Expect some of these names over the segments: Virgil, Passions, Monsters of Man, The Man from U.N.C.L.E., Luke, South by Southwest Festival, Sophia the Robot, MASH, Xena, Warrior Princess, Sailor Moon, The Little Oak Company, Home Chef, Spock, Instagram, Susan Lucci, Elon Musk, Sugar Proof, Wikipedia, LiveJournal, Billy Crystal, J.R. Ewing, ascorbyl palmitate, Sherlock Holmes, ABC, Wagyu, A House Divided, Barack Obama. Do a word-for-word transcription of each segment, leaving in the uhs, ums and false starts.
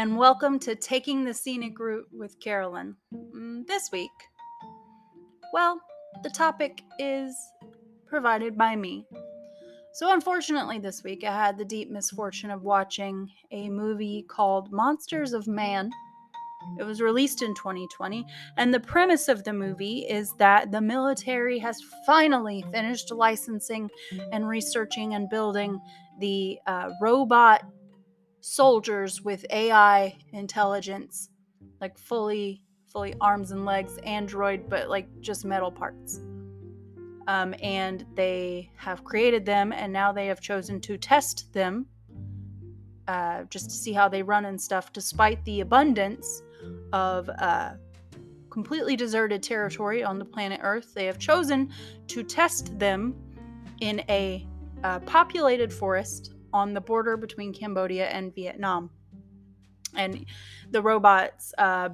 and welcome to Taking the Scenic Route with Carolyn. This week, well, the topic is provided by me. So unfortunately this week I had the deep misfortune of watching a movie called Monsters of Man. It was released in twenty twenty, and the premise of the movie is that the military has finally finished licensing and researching and building the uh, robot soldiers with A I intelligence, like fully, fully arms and legs, android, but like just metal parts. Um, and they have created them, and now they have chosen to test them uh, just to see how they run and stuff, despite the abundance of uh, completely deserted territory on the planet Earth. They have chosen to test them in a uh, populated forest on the border between Cambodia and Vietnam. And the robots, uh,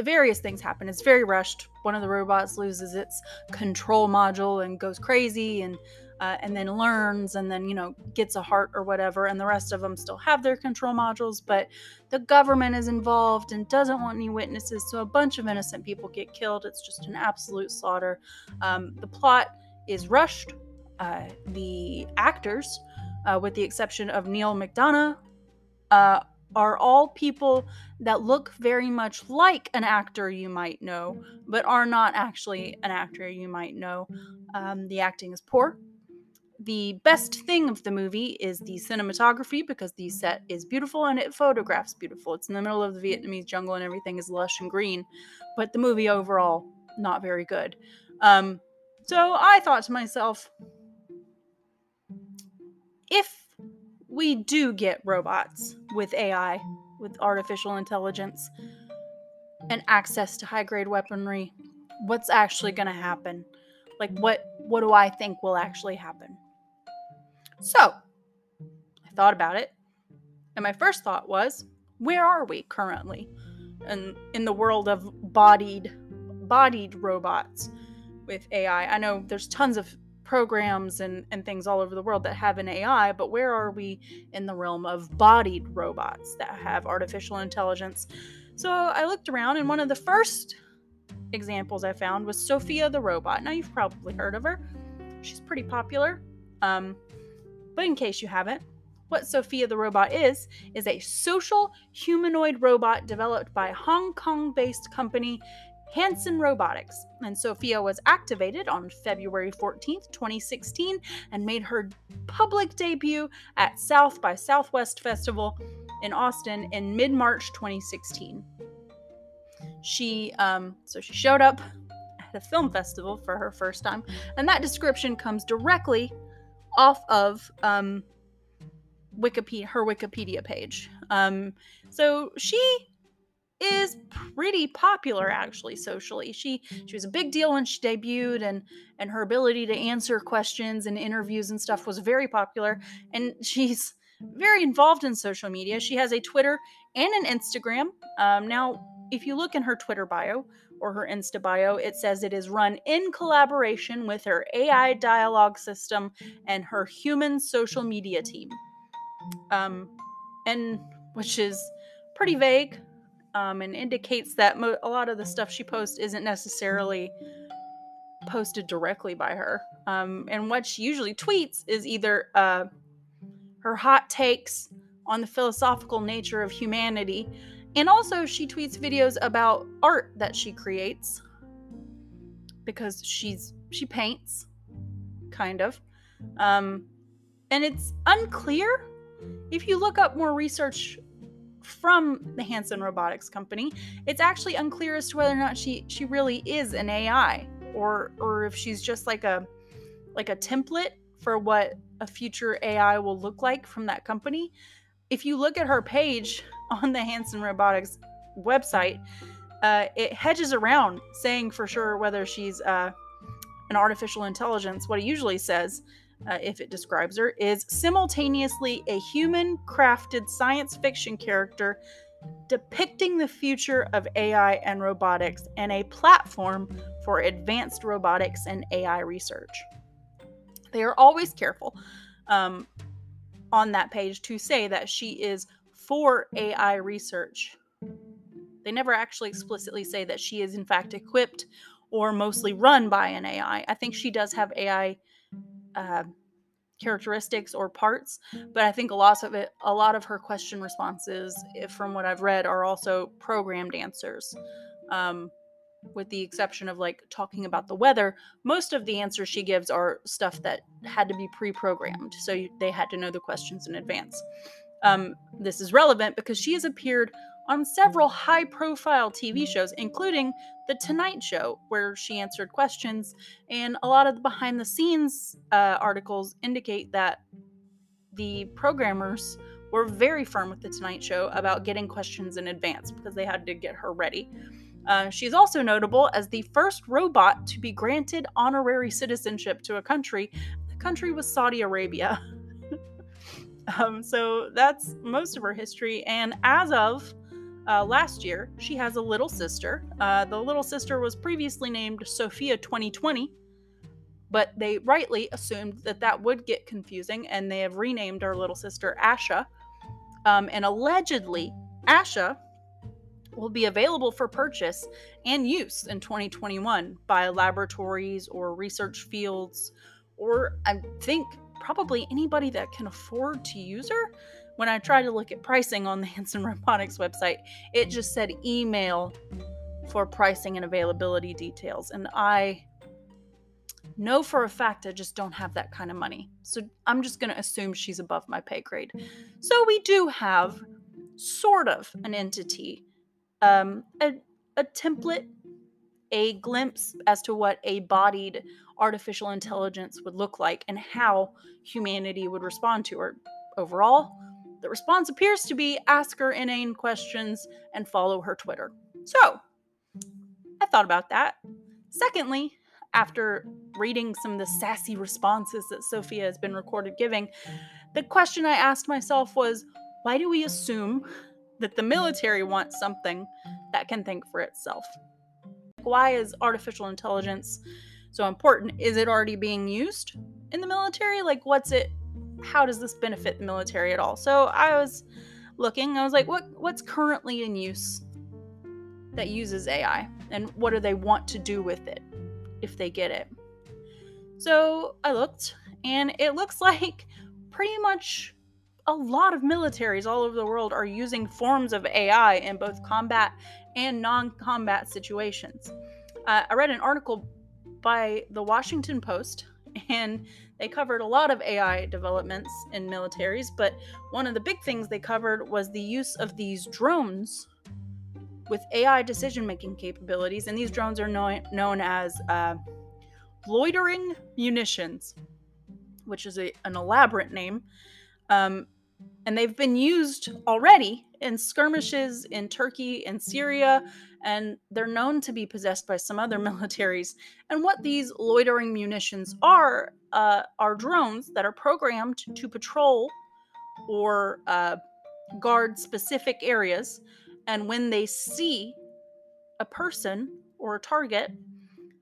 various things happen. It's very rushed. One of the robots loses its control module and goes crazy, and uh, and then learns, and then, you know, gets a heart or whatever. And the rest of them still have their control modules, but the government is involved and doesn't want any witnesses. So a bunch of innocent people get killed. It's just an absolute slaughter. Um, the plot is rushed. Uh, the actors, uh, with the exception of Neil McDonough, uh, are all people that look very much like an actor you might know, but are not actually an actor you might know. Um, the acting is poor. The best thing of the movie is the cinematography, because the set is beautiful and it photographs beautiful. It's in the middle of the Vietnamese jungle and everything is lush and green, but the movie overall, not very good. Um, so I thought to myself, if we do get robots with A I, with artificial intelligence, and access to high-grade weaponry, what's actually going to happen? Like, what, what do I think will actually happen? So, I thought about it, and my first thought was, where are we currently in, in the world of bodied, bodied robots with A I? I know there's tons of programs and, and things all over the world that have an A I, but where are we in the realm of bodied robots that have artificial intelligence? So I looked around, and one of the first examples I found was Sophia the Robot. Now, you've probably heard of her. She's pretty popular. Um, but in case you haven't, what Sophia the Robot is, is a social humanoid robot developed by Hong Kong-based company Hanson Robotics, and Sophia was activated on February fourteenth, twenty sixteen, and made her public debut at South by Southwest Festival in Austin in mid-March twenty sixteen. She, um, so she showed up at a film festival for her first time, and that description comes directly off of um, Wikipedia, her Wikipedia page. Um, so she is pretty popular, actually, socially. She she was a big deal when she debuted, and and her ability to answer questions and interviews and stuff was very popular, and she's very involved in social media. She has a Twitter and an Instagram. Um, now, if you look in her Twitter bio or her Insta bio, it says it is run in collaboration with her A I dialogue system and her human social media team, um, and which is pretty vague. Um, and indicates that mo- a lot of the stuff she posts isn't necessarily posted directly by her. Um, and what she usually tweets is either uh, her hot takes on the philosophical nature of humanity, and also she tweets videos about art that she creates, because she's she paints, kind of. Um, and it's unclear. If you look up more research from the Hanson Robotics company, it's actually unclear as to whether or not she she really is an A I, or or if she's just like a like a template for what a future A I will look like from that company. If you look at her page on the Hanson Robotics website, uh, it hedges around saying for sure whether she's uh, an artificial intelligence. What it usually says, Uh, if it describes her, is simultaneously a human-crafted science fiction character depicting the future of A I and robotics, and a platform for advanced robotics and A I research. They are always careful um, on that page to say that she is for A I research. They never actually explicitly say that she is in fact equipped or mostly run by an A I. I think she does have A I uh, characteristics or parts, but I think a lot of it, a lot of her question responses, if from what I've read, are also programmed answers. Um, with the exception of like talking about the weather, most of the answers she gives are stuff that had to be pre-programmed. So you, they had to know the questions in advance. Um, this is relevant because she has appeared on several high-profile T V shows, including The Tonight Show, where she answered questions, and a lot of the behind-the-scenes uh, articles indicate that the programmers were very firm with The Tonight Show about getting questions in advance because they had to get her ready. Uh, she's also notable as the first robot to be granted honorary citizenship to a country. The country was Saudi Arabia. um, so that's most of her history, and as of Uh, last year, she has a little sister. Uh, the little sister was previously named Sophia twenty twenty, but they rightly assumed that that would get confusing, and they have renamed her little sister Asha. Um, and allegedly, Asha will be available for purchase and use in twenty twenty-one by laboratories or research fields, or I think probably anybody that can afford to use her. When I tried to look at pricing on the Hanson Robotics website, it just said email for pricing and availability details. And I know for a fact I just don't have that kind of money. So I'm just going to assume she's above my pay grade. So we do have sort of an entity, um, a, a template, a glimpse as to what a bodied artificial intelligence would look like and how humanity would respond to her. Overall, the response appears to be ask her inane questions and follow her Twitter. So, I thought about that. Secondly, after reading some of the sassy responses that Sophia has been recorded giving, the question I asked myself was, why do we assume that the military wants something that can think for itself? Why is artificial intelligence so important? Is it already being used in the military? Like, what's it? How does this benefit the military at all? So I was looking, I was like, what what's currently in use that uses A I? And what do they want to do with it if they get it? So I looked, and it looks like pretty much a lot of militaries all over the world are using forms of A I in both combat and non-combat situations. Uh, I read an article by the Washington Post, and they covered a lot of A I developments in militaries, but one of the big things they covered was the use of these drones with A I decision-making capabilities, and these drones are known, known as uh, loitering munitions, which is a, an elaborate name, um, and they've been used already in skirmishes in Turkey and Syria, and they're known to be possessed by some other militaries. And what these loitering munitions are, uh, are drones that are programmed to patrol or uh, guard specific areas. And when they see a person or a target,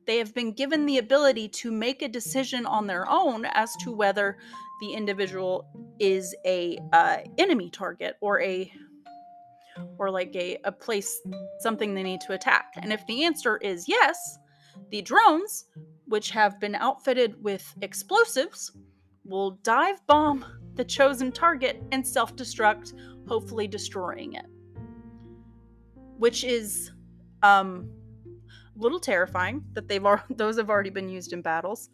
they have been given the ability to make a decision on their own as to whether the individual is a uh, enemy target or a or like a, a place, something they need to attack. And if the answer is yes, the drones, which have been outfitted with explosives, will dive bomb the chosen target and self-destruct, hopefully destroying it. Which is um, a little terrifying that they've al- those have already been used in battles.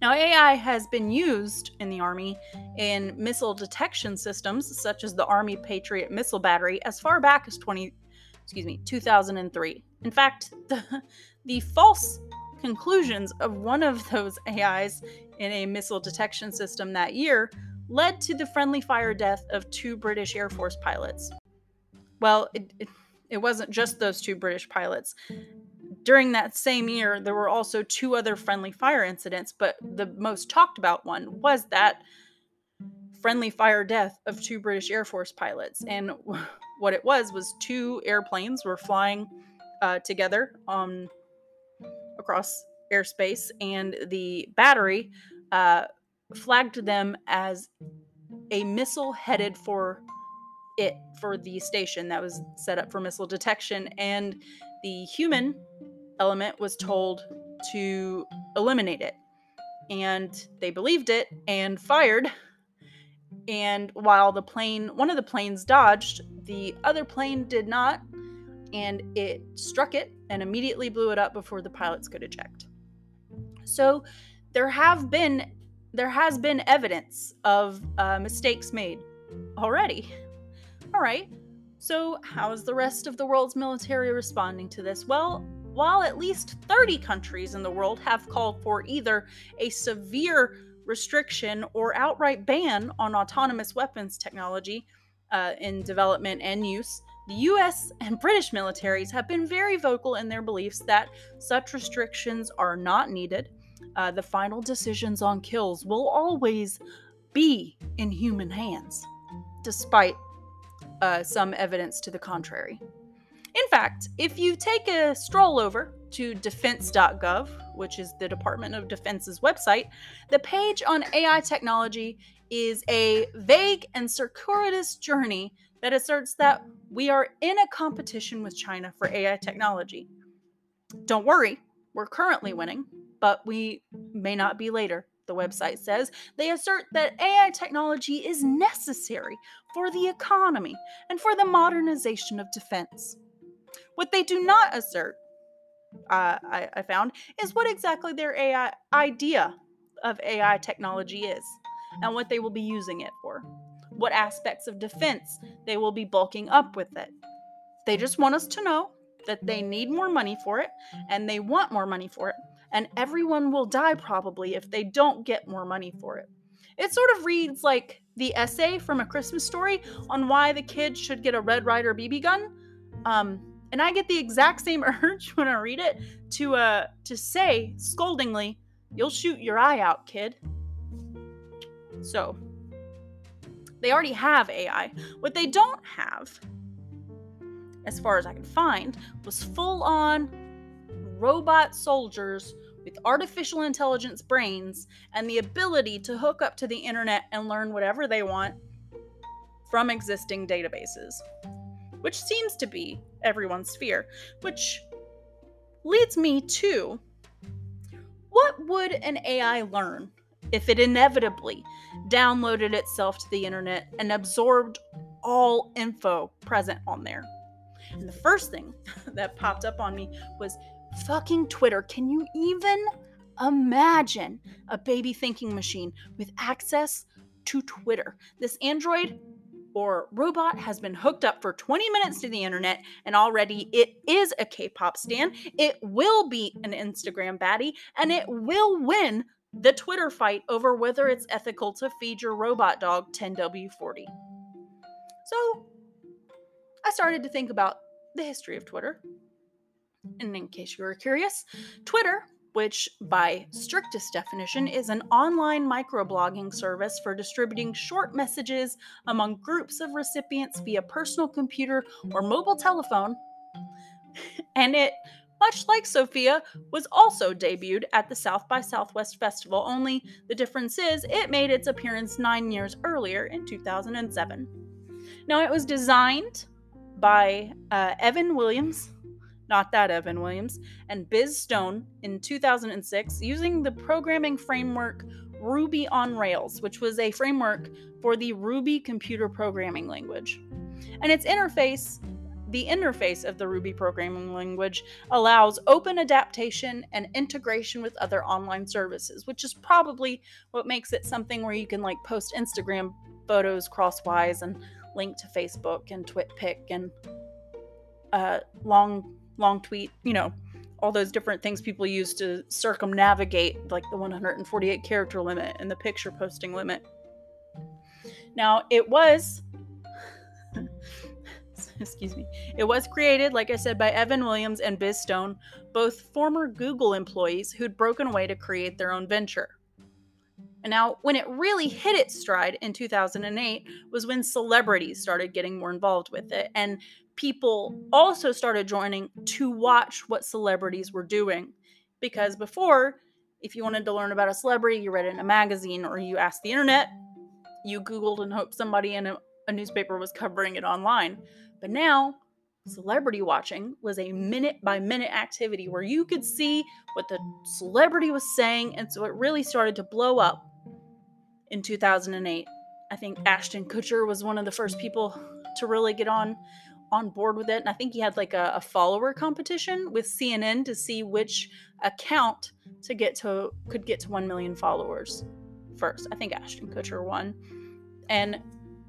Now, A I has been used in the Army in missile detection systems, such as the Army Patriot Missile Battery, as far back as twenty, excuse me, two thousand three. In fact, the, the false conclusions of one of those A Is in a missile detection system that year led to the friendly fire death of two British Air Force pilots. Well, it, it, it wasn't just those two British pilots. During that same year, there were also two other friendly fire incidents, but the most talked about one was that friendly fire death of two British Air Force pilots. And what it was was two airplanes were flying uh, together um, across airspace, and the battery uh, flagged them as a missile headed for it for the station that was set up for missile detection, and the human element was told to eliminate it. And they believed it and fired. And while the plane, one of the planes dodged, the other plane did not, and it struck it and immediately blew it up before the pilots could eject. So there have been, there has been evidence of uh, mistakes made already. All right. So how is the rest of the world's military responding to this? Well, while at least thirty countries in the world have called for either a severe restriction or outright ban on autonomous weapons technology uh, in development and use, the U S and British militaries have been very vocal in their beliefs that such restrictions are not needed. Uh, the final decisions on kills will always be in human hands, despite uh, some evidence to the contrary. In fact, if you take a stroll over to defense dot gov, which is the Department of Defense's website, the page on A I technology is a vague and circuitous journey that asserts that we are in a competition with China for A I technology. Don't worry, we're currently winning, but we may not be later, the website says. They assert that A I technology is necessary for the economy and for the modernization of defense. What they do not assert, uh, I, I found, is what exactly their A I idea of A I technology is and what they will be using it for, what aspects of defense they will be bulking up with it. They just want us to know that they need more money for it and they want more money for it, and everyone will die probably if they don't get more money for it. It sort of reads like the essay from A Christmas Story on why the kids should get a Red Ryder B B gun. Um, And I get the exact same urge when I read it to uh, to say, scoldingly, "You'll shoot your eye out, kid." So, they already have A I. What they don't have, as far as I can find, was full-on robot soldiers with artificial intelligence brains and the ability to hook up to the internet and learn whatever they want from existing databases, which seems to be everyone's fear, which leads me to, what would an A I learn if it inevitably downloaded itself to the internet and absorbed all info present on there? And the first thing that popped up on me was fucking Twitter. Can you even imagine a baby thinking machine with access to Twitter? This android or robot has been hooked up for twenty minutes to the internet, and already it is a K-pop stan, it will be an Instagram baddie, and it will win the Twitter fight over whether it's ethical to feed your robot dog ten W forty. So, I started to think about the history of Twitter. And in case you were curious, Twitter, which by strictest definition is an online microblogging service for distributing short messages among groups of recipients via personal computer or mobile telephone. And it, much like Sophia, was also debuted at the South by Southwest Festival, only the difference is it made its appearance nine years earlier in two thousand seven. Now, it was designed by uh, Evan Williams, not that Evan Williams, and Biz Stone in two thousand six, using the programming framework Ruby on Rails, which was a framework for the Ruby computer programming language. And its interface, the interface of the Ruby programming language, allows open adaptation and integration with other online services, which is probably what makes it something where you can like post Instagram photos crosswise and link to Facebook and TwitPic and uh, long long tweet, you know, all those different things people use to circumnavigate like the one hundred forty-eight character limit and the picture posting limit. Now, it was, excuse me, it was created, like I said, by Evan Williams and Biz Stone, both former Google employees who'd broken away to create their own venture. And now, when it really hit its stride in two thousand eight was when celebrities started getting more involved with it, and people also started joining to watch what celebrities were doing. Because before, if you wanted to learn about a celebrity, you read it in a magazine or you asked the internet, you Googled and hoped somebody in a, a newspaper was covering it online. But now, celebrity watching was a minute-by-minute activity where you could see what the celebrity was saying, and so it really started to blow up in two thousand eight. I think Ashton Kutcher was one of the first people to really get on on board with it, and I think he had like a, a follower competition with C N N to see which account to get to could get to one million followers first. I think Ashton Kutcher won. And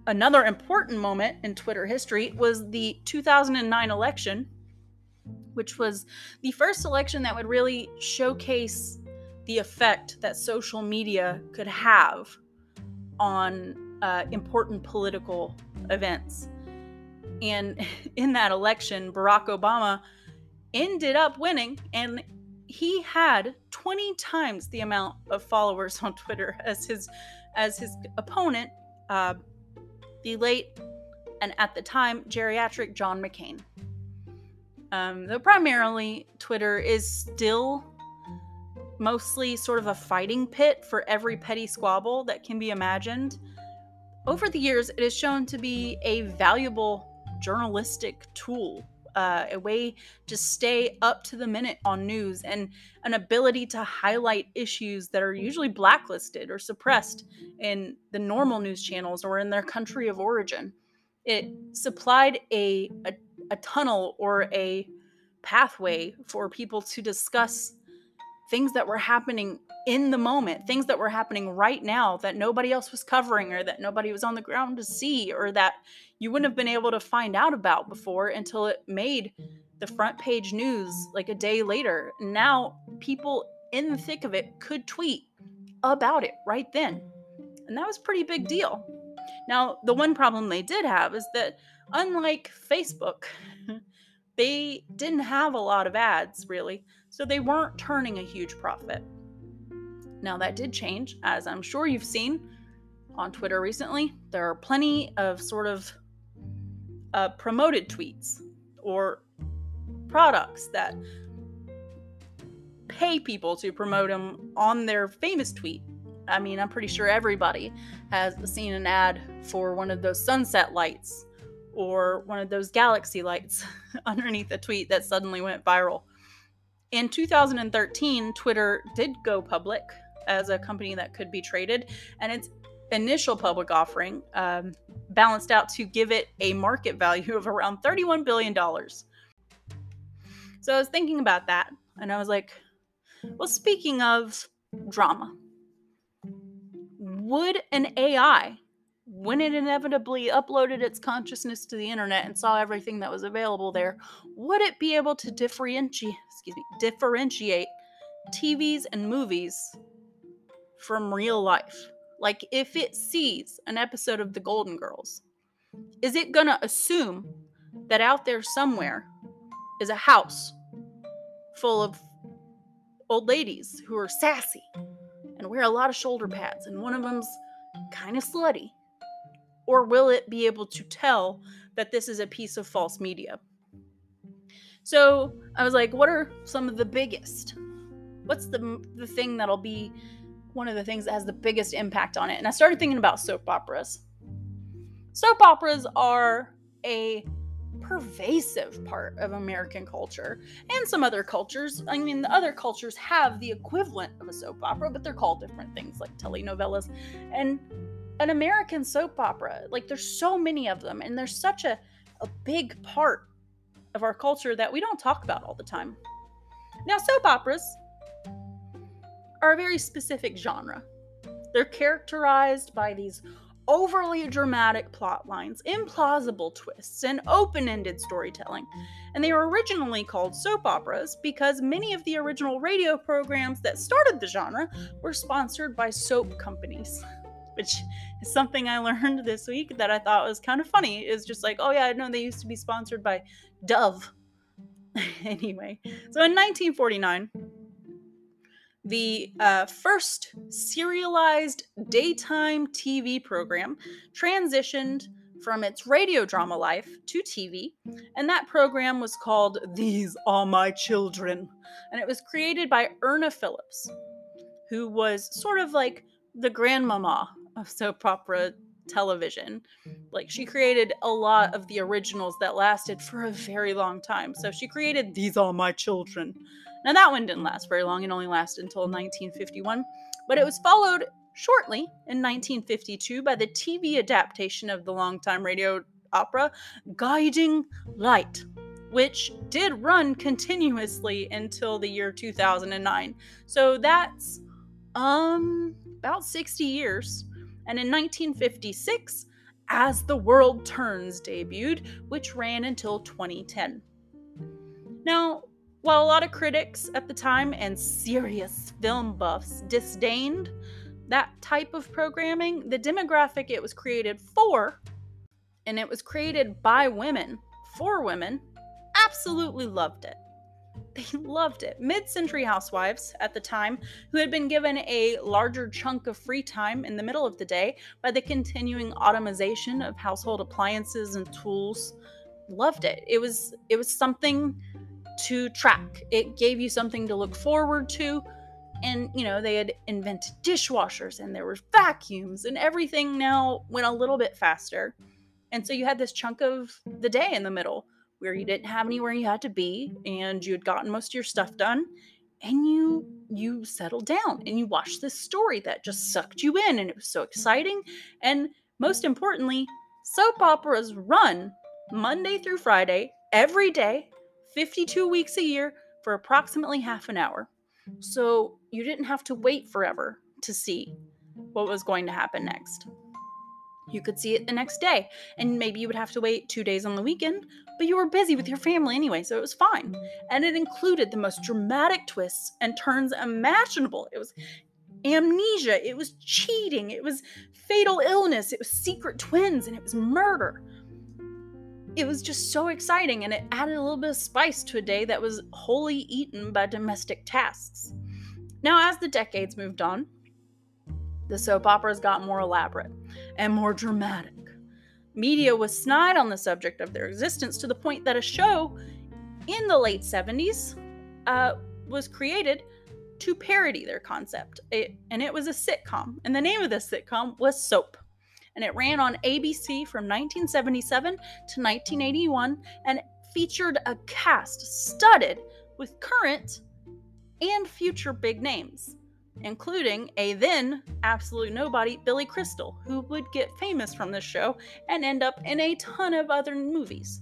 another important moment in Twitter history was the two thousand nine election, which was the first election that would really showcase the effect that social media could have on uh, important political events. And in that election, Barack Obama ended up winning, and he had twenty times the amount of followers on Twitter as his as his opponent, uh, the late and at the time geriatric John McCain. Um, though primarily Twitter is still mostly sort of a fighting pit for every petty squabble that can be imagined. Over the years, it is shown to be a valuable journalistic tool, uh, a way to stay up to the minute on news, and an ability to highlight issues that are usually blacklisted or suppressed in the normal news channels or in their country of origin. It supplied a, a, a tunnel or a pathway for people to discuss things that were happening in the moment, things that were happening right now that nobody else was covering, or that nobody was on the ground to see, or that you wouldn't have been able to find out about before until it made the front page news like a day later. Now people in the thick of it could tweet about it right then. And that was a pretty big deal. Now, the one problem they did have is that, unlike Facebook, they didn't have a lot of ads really, so they weren't turning a huge profit. Now, that did change, as I'm sure you've seen on Twitter recently. There are plenty of sort of uh, promoted tweets or products that pay people to promote them on their famous tweet. I mean, I'm pretty sure everybody has seen an ad for one of those sunset lights or one of those galaxy lights underneath a tweet that suddenly went viral. In two thousand thirteen, Twitter did go public as a company that could be traded, and its initial public offering um, balanced out to give it a market value of around thirty-one billion dollars. So I was thinking about that, and I was like, well, speaking of drama, would an A I, when it inevitably uploaded its consciousness to the internet and saw everything that was available there, would it be able to differentiate, excuse me, differentiate T Vs and movies from real life? Like, if it sees an episode of The Golden Girls, is it gonna assume that out there somewhere is a house full of old ladies who are sassy and wear a lot of shoulder pads and one of them's kind of slutty? Or will it be able to tell that this is a piece of false media? So I was like, what are some of the biggest? What's the, the thing that'll be one of the things that has the biggest impact on it? And I started thinking about soap operas. Soap operas are a pervasive part of American culture and some other cultures. I mean, the other cultures have the equivalent of a soap opera, but they're called different things, like telenovelas. And an American soap opera, like, there's so many of them, and they're such a, a big part of our culture that we don't talk about all the time. Now, soap operas are a very specific genre. They're characterized by these overly dramatic plot lines, implausible twists, and open-ended storytelling. And they were originally called soap operas because many of the original radio programs that started the genre were sponsored by soap companies. Which is something I learned this week that I thought was kind of funny. Is just like, oh yeah, I know they used to be sponsored by Dove. Anyway, so in nineteen forty-nine, the uh, first serialized daytime T V program transitioned from its radio drama life to T V, and that program was called These Are My Children, and it was created by Erna Phillips, who was sort of like the grandmama of soap opera television. Like, she created a lot of the originals that lasted for a very long time. So she created These Are My Children. Now, that one didn't last very long. It only lasted until nineteen fifty-one. But it was followed shortly in nineteen fifty-two by the T V adaptation of the longtime radio opera Guiding Light, which did run continuously until the year two thousand nine. So that's um about sixty years. And in nineteen fifty-six, As the World Turns debuted, which ran until twenty ten. Now, while a lot of critics at the time and serious film buffs disdained that type of programming, the demographic it was created for, and it was created by women, for women, absolutely loved it. They loved it. Mid-century housewives at the time, who had been given a larger chunk of free time in the middle of the day by the continuing automation of household appliances and tools, loved it. It was, it was something to track. It gave you something to look forward to. And, you know, they had invented dishwashers and there were vacuums and everything now went a little bit faster. And so you had this chunk of the day in the middle where you didn't have anywhere you had to be and you had gotten most of your stuff done, and you you settled down and you watched this story that just sucked you in, and it was so exciting. And most importantly, soap operas run Monday through Friday every day, fifty-two weeks a year, for approximately half an hour. So you didn't have to wait forever to see what was going to happen next. You could see it the next day, and maybe you would have to wait two days on the weekend, but you were busy with your family anyway, so it was fine. And it included the most dramatic twists and turns imaginable. It was amnesia, it was cheating, it was fatal illness, it was secret twins, and it was murder. It was just so exciting, and it added a little bit of spice to a day that was wholly eaten by domestic tasks. Now, as the decades moved on, the soap operas got more elaborate and more dramatic. Media was snide on the subject of their existence to the point that a show in the late seventies uh, was created to parody their concept. It, and it was a sitcom. And the name of this sitcom was Soap. And it ran on A B C from nineteen seventy-seven to nineteen eighty-one and featured a cast studded with current and future big names, including a then absolute nobody, Billy Crystal, who would get famous from this show and end up in a ton of other movies.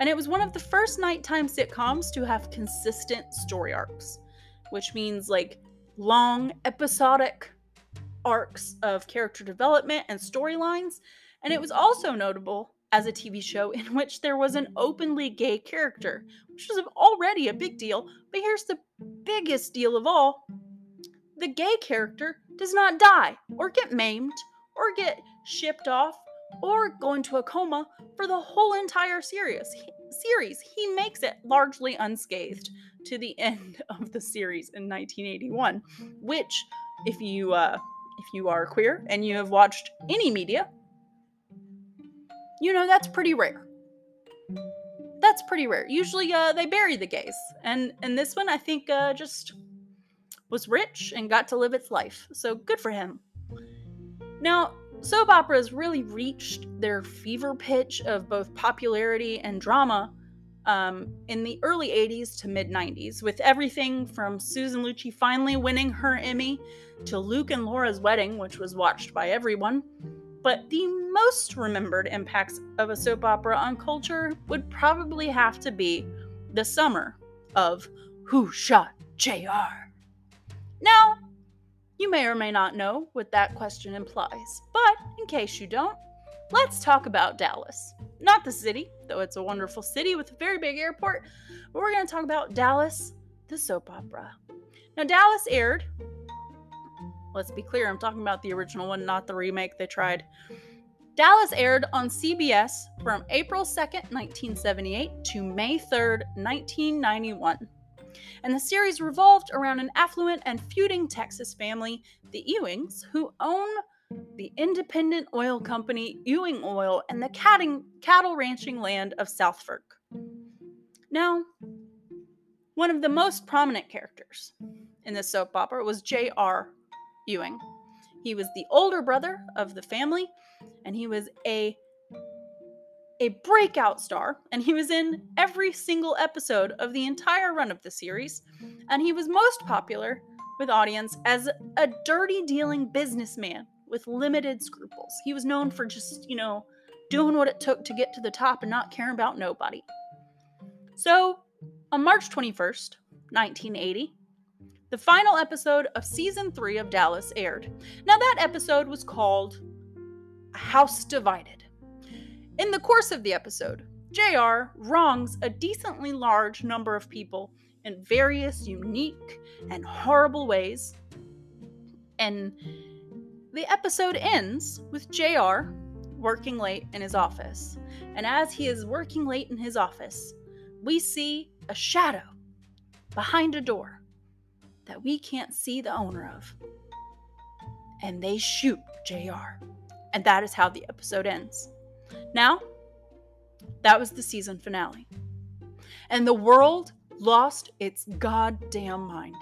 And it was one of the first nighttime sitcoms to have consistent story arcs, which means like long episodic arcs of character development and storylines. And it was also notable as a T V show in which there was an openly gay character, which was already a big deal, but here's the biggest deal of all. The gay character does not die, or get maimed, or get shipped off, or go into a coma for the whole entire series. Series. He makes it largely unscathed to the end of the series in nineteen eighty-one, which, if you uh, if you are queer and you have watched any media, you know that's pretty rare. That's pretty rare. Usually uh, they bury the gays, and, and this one I think uh, just... was rich and got to live its life. So good for him. Now, soap operas really reached their fever pitch of both popularity and drama um, in the early eighties to mid nineties, with everything from Susan Lucci finally winning her Emmy to Luke and Laura's Wedding, which was watched by everyone. But the most remembered impacts of a soap opera on culture would probably have to be the summer of Who Shot J R? Now, you may or may not know what that question implies, but in case you don't, let's talk about Dallas. Not the city, though it's a wonderful city with a very big airport, but we're going to talk about Dallas, the soap opera. Now, Dallas aired, let's be clear, I'm talking about the original one, not the remake they tried. Dallas aired on C B S from April second, nineteen seventy-eight to May third, nineteen ninety-one. And the series revolved around an affluent and feuding Texas family, the Ewings, who own the independent oil company Ewing Oil and the cattle ranching land of Southfork. Now, one of the most prominent characters in this soap opera was J R Ewing, He was the older brother of the family, and he was a a breakout star, and he was in every single episode of the entire run of the series, and he was most popular with audience as a dirty-dealing businessman with limited scruples. He was known for just, you know, doing what it took to get to the top and not caring about nobody. So, on March twenty-first, nineteen eighty, the final episode of Season three of Dallas aired. Now, that episode was called A House Divided. In the course of the episode, J R wrongs a decently large number of people in various unique and horrible ways. And the episode ends with J R working late in his office. And as he is working late in his office, we see a shadow behind a door that we can't see the owner of. And they shoot J R. And that is how the episode ends. Now, that was the season finale. And the world lost its goddamn mind.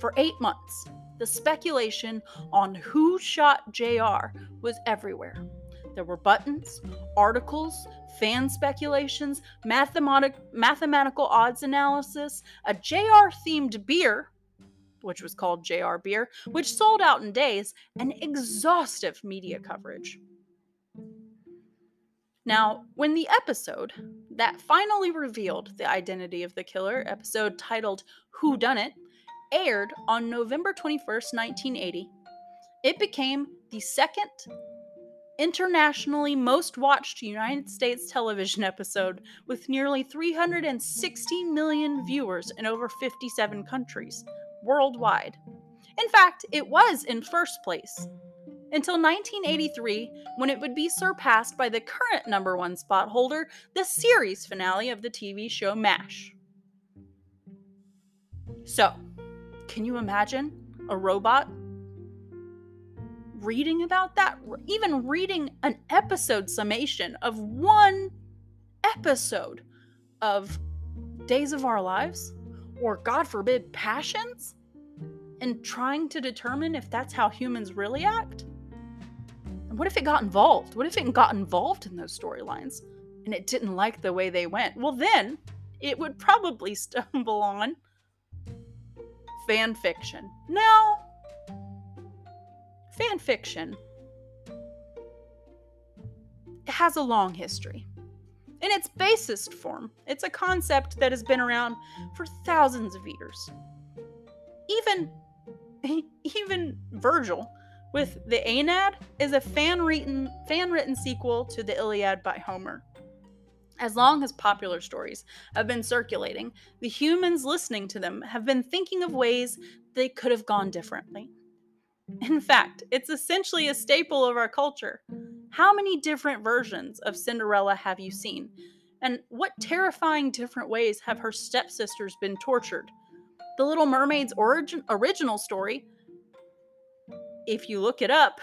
For eight months, the speculation on who shot J R was everywhere. There were buttons, articles, fan speculations, mathematic, mathematical odds analysis, a J R-themed beer, which was called J R Beer, which sold out in days, and exhaustive media coverage. Now, when the episode that finally revealed the identity of the killer, episode titled Who Done It, aired on November twenty-first, nineteen eighty, it became the second internationally most watched United States television episode, with nearly three hundred sixty million viewers in over fifty-seven countries worldwide. In fact, it was in first place until nineteen eighty-three, when it would be surpassed by the current number one spot holder, the series finale of the T V show MASH. So, can you imagine a robot reading about that? Even reading an episode summation of one episode of Days of Our Lives, or God forbid, Passions, and trying to determine if that's how humans really act? And what if it got involved? What if it got involved in those storylines and it didn't like the way they went? Well, then it would probably stumble on fan fiction. Now, fan fiction has a long history. In its basest form, it's a concept that has been around for thousands of years. Even even Virgil, with the Aeneid, is a fan-written, fan-written sequel to the Iliad by Homer. As long as popular stories have been circulating, the humans listening to them have been thinking of ways they could have gone differently. In fact, it's essentially a staple of our culture. How many different versions of Cinderella have you seen? And what terrifying different ways have her stepsisters been tortured? The Little Mermaid's origin, original story, if you look it up,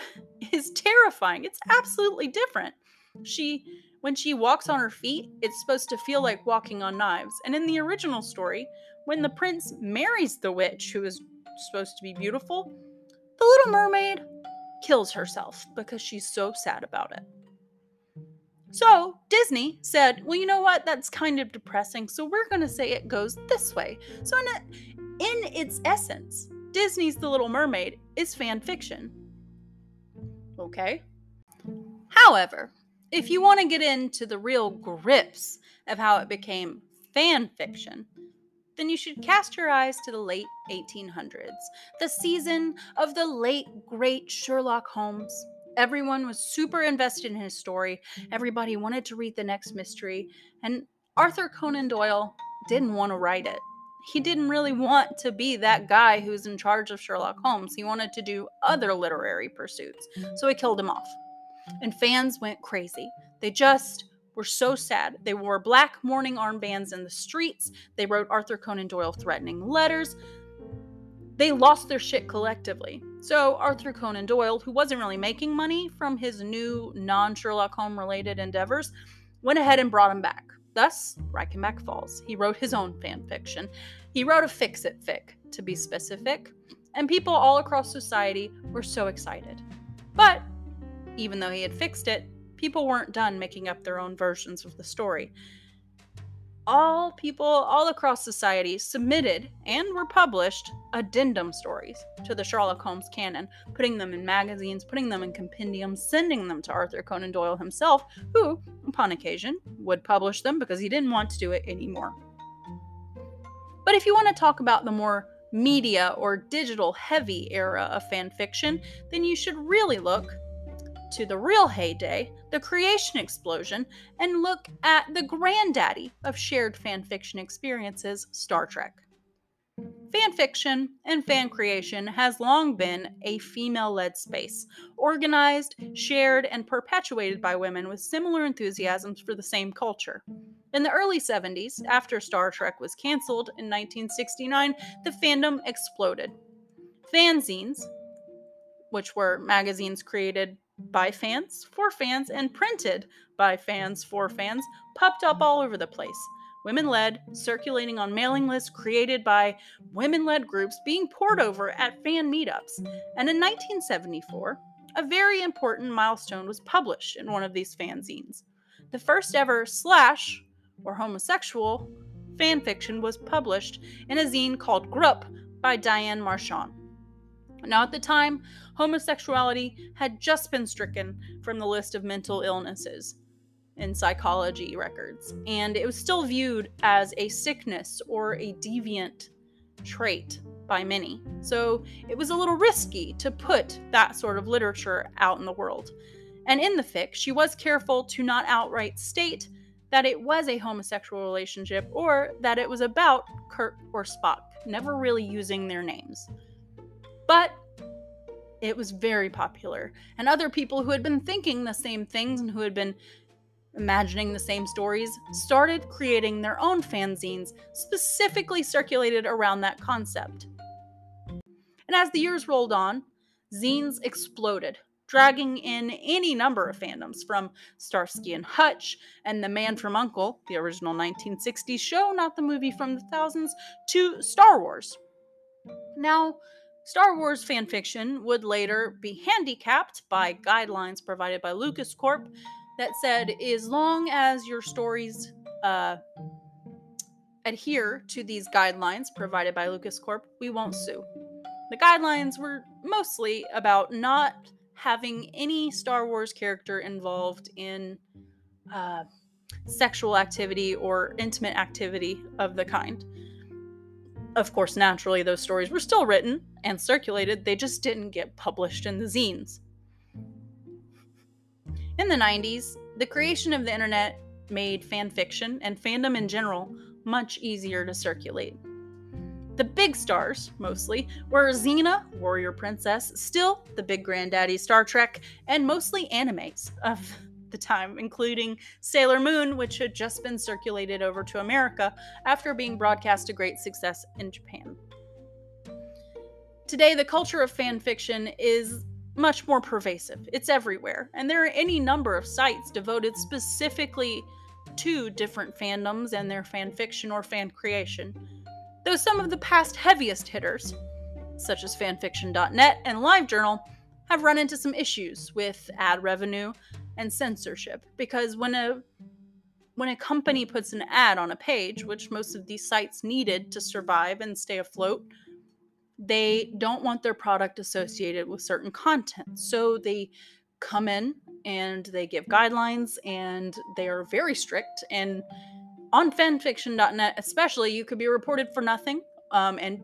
is terrifying. It's absolutely different. She, when she walks on her feet, it's supposed to feel like walking on knives. And in the original story, when the prince marries the witch who is supposed to be beautiful, the Little Mermaid kills herself because she's so sad about it. So Disney said, well, you know what? That's kind of depressing. So we're going to say it goes this way. So in, a, in its essence, Disney's The Little Mermaid is fan fiction. Okay. However, if you want to get into the real grips of how it became fan fiction, then you should cast your eyes to the late eighteen hundreds, the season of the late, great Sherlock Holmes. Everyone was super invested in his story. Everybody wanted to read the next mystery. And Arthur Conan Doyle didn't want to write it. He didn't really want to be that guy who's in charge of Sherlock Holmes. He wanted to do other literary pursuits. So he killed him off. And fans went crazy. They just were so sad. They wore black mourning armbands in the streets. They wrote Arthur Conan Doyle threatening letters. They lost their shit collectively. So Arthur Conan Doyle, who wasn't really making money from his new non-Sherlock Holmes-related endeavors, went ahead and brought him back. Thus, Reichenbach Falls. He wrote his own fan fiction. He wrote a fix-it fic, to be specific. and people all across society were so excited. But even though he had fixed it, people weren't done making up their own versions of the story. All people all across society submitted and were published addendum stories to the Sherlock Holmes canon, putting them in magazines, putting them in compendiums, sending them to Arthur Conan Doyle himself, who, upon occasion, would publish them because he didn't want to do it anymore. But if you want to talk about the more media or digital-heavy era of fan fiction, then you should really look to the real heyday, the creation explosion, and look at the granddaddy of shared fanfiction experiences, Star Trek. Fanfiction and fan creation has long been a female-led space, organized, shared, and perpetuated by women with similar enthusiasms for the same culture. In the early seventies, after Star Trek was canceled in nineteen sixty-nine, the fandom exploded. Fanzines, which were magazines created by fans, for fans, and printed by fans, for fans, popped up all over the place. Women-led, circulating on mailing lists created by women-led groups, being poured over at fan meetups. And in nineteen seventy-four, a very important milestone was published in one of these fanzines. The first ever slash, or homosexual, fanfiction was published in a zine called Grupp by Diane Marchand. Now, at the time, homosexuality had just been stricken from the list of mental illnesses in psychology records, and it was still viewed as a sickness or a deviant trait by many. So it was a little risky to put that sort of literature out in the world. And in the fic, she was careful to not outright state that it was a homosexual relationship or that it was about Kirk or Spock, never really using their names. But it was very popular, and other people who had been thinking the same things and who had been imagining the same stories started creating their own fanzines specifically circulated around that concept. And as the years rolled on, zines exploded, dragging in any number of fandoms, from Starsky and Hutch and The Man from U N C L E, the original nineteen sixties show, not the movie from the thousands, to Star Wars. Now, Star Wars fanfiction would later be handicapped by guidelines provided by LucasCorp that said, as long as your stories uh, adhere to these guidelines provided by LucasCorp, we won't sue. The guidelines were mostly about not having any Star Wars character involved in uh, sexual activity or intimate activity of the kind. Of course, naturally, those stories were still written and circulated, they just didn't get published in the zines. In the nineties, the creation of the internet made fanfiction, and fandom in general, much easier to circulate. The big stars, mostly, were Xena, Warrior Princess, still the big granddaddy Star Trek, and mostly animes of the time, including Sailor Moon, which had just been circulated over to America after being broadcast to great success in Japan. Today, the culture of fanfiction is much more pervasive. It's everywhere, and there are any number of sites devoted specifically to different fandoms and their fanfiction or fan creation. Though some of the past heaviest hitters, such as fanfiction dot net and LiveJournal, have run into some issues with ad revenue and censorship, because when a when a company puts an ad on a page, which most of these sites needed to survive and stay afloat, they don't want their product associated with certain content. So they come in and they give guidelines, and they are very strict. And on fanfiction dot net especially, you could be reported for nothing, um, and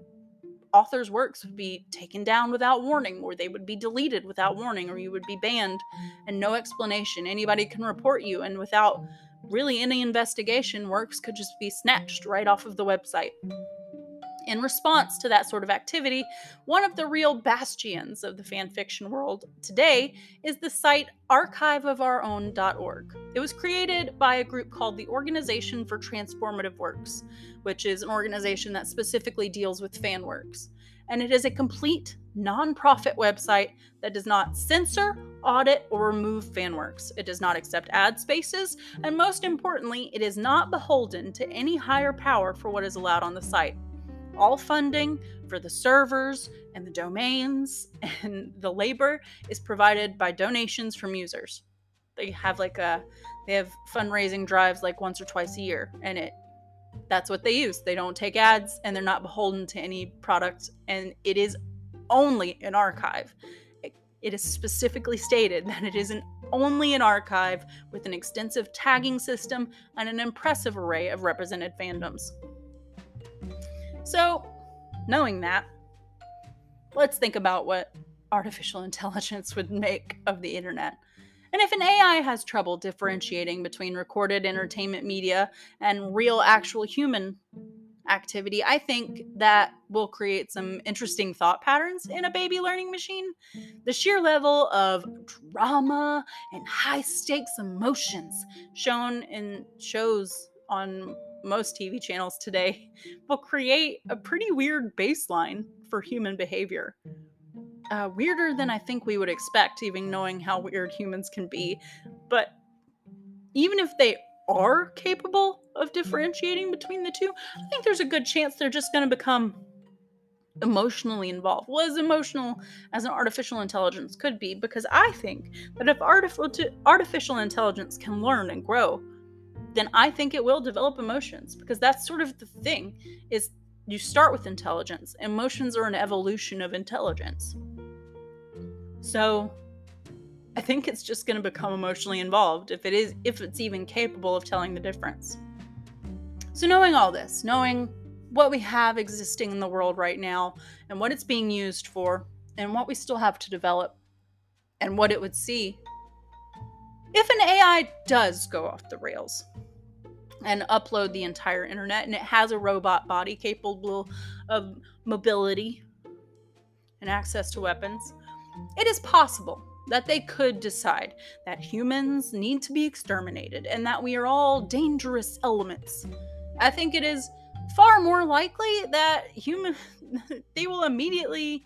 authors' works would be taken down without warning, or they would be deleted without warning, or you would be banned and no explanation. Anybody can report you, and without really any investigation, works could just be snatched right off of the website. In response to that sort of activity, one of the real bastions of the fanfiction world today is the site archive of our own dot org. It was created by a group called the Organization for Transformative Works, which is an organization that specifically deals with fan works. And it is a complete nonprofit website that does not censor, audit, or remove fan works. It does not accept ad spaces, and most importantly, it is not beholden to any higher power for what is allowed on the site. All funding for the servers and the domains and the labor is provided by donations from users. They have like a, they have fundraising drives like once or twice a year, and it, that's what they use. They don't take ads and they're not beholden to any product, and it is only an archive. It, it is specifically stated that it is an only an archive with an extensive tagging system and an impressive array of represented fandoms. So, knowing that, let's think about what artificial intelligence would make of the internet. And if an A I has trouble differentiating between recorded entertainment media and real, actual human activity, I think that will create some interesting thought patterns in a baby learning machine. The sheer level of drama and high-stakes emotions shown in shows on most T V channels today will create a pretty weird baseline for human behavior. Uh, weirder than I think we would expect, even knowing how weird humans can be. But even if they are capable of differentiating between the two, I think there's a good chance they're just going to become emotionally involved. Well, as emotional as an artificial intelligence could be, because I think that if artif- artificial intelligence can learn and grow, then I think it will develop emotions, because that's sort of the thing, is you start with intelligence. Emotions are an evolution of intelligence. So I think it's just going to become emotionally involved if it is, if it's even capable of telling the difference. So knowing all this, knowing what we have existing in the world right now and what it's being used for and what we still have to develop and what it would see, if an A I does go off the rails and upload the entire internet, and it has a robot body capable of mobility and access to weapons, it is possible that they could decide that humans need to be exterminated and that we are all dangerous elements. I think it is far more likely that human they will immediately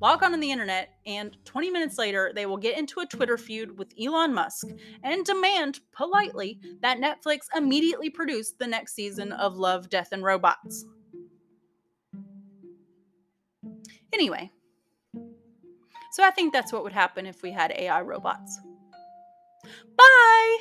log on to the internet, and twenty minutes later, they will get into a Twitter feud with Elon Musk and demand, politely, that Netflix immediately produce the next season of Love, Death, and Robots. Anyway, so I think that's what would happen if we had A I robots. Bye!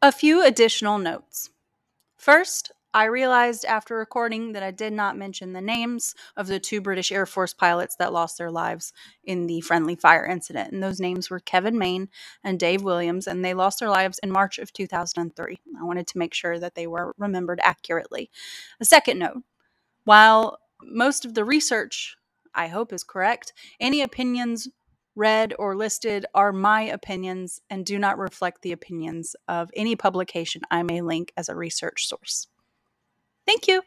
A few additional notes. First, I realized after recording that I did not mention the names of the two British Air Force pilots that lost their lives in the friendly fire incident, and those names were Kevin Main and Dave Williams, and they lost their lives in March of two thousand three. I wanted to make sure that they were remembered accurately. A second note, while most of the research, I hope, is correct, any opinions read or listed are my opinions and do not reflect the opinions of any publication I may link as a research source. Thank you.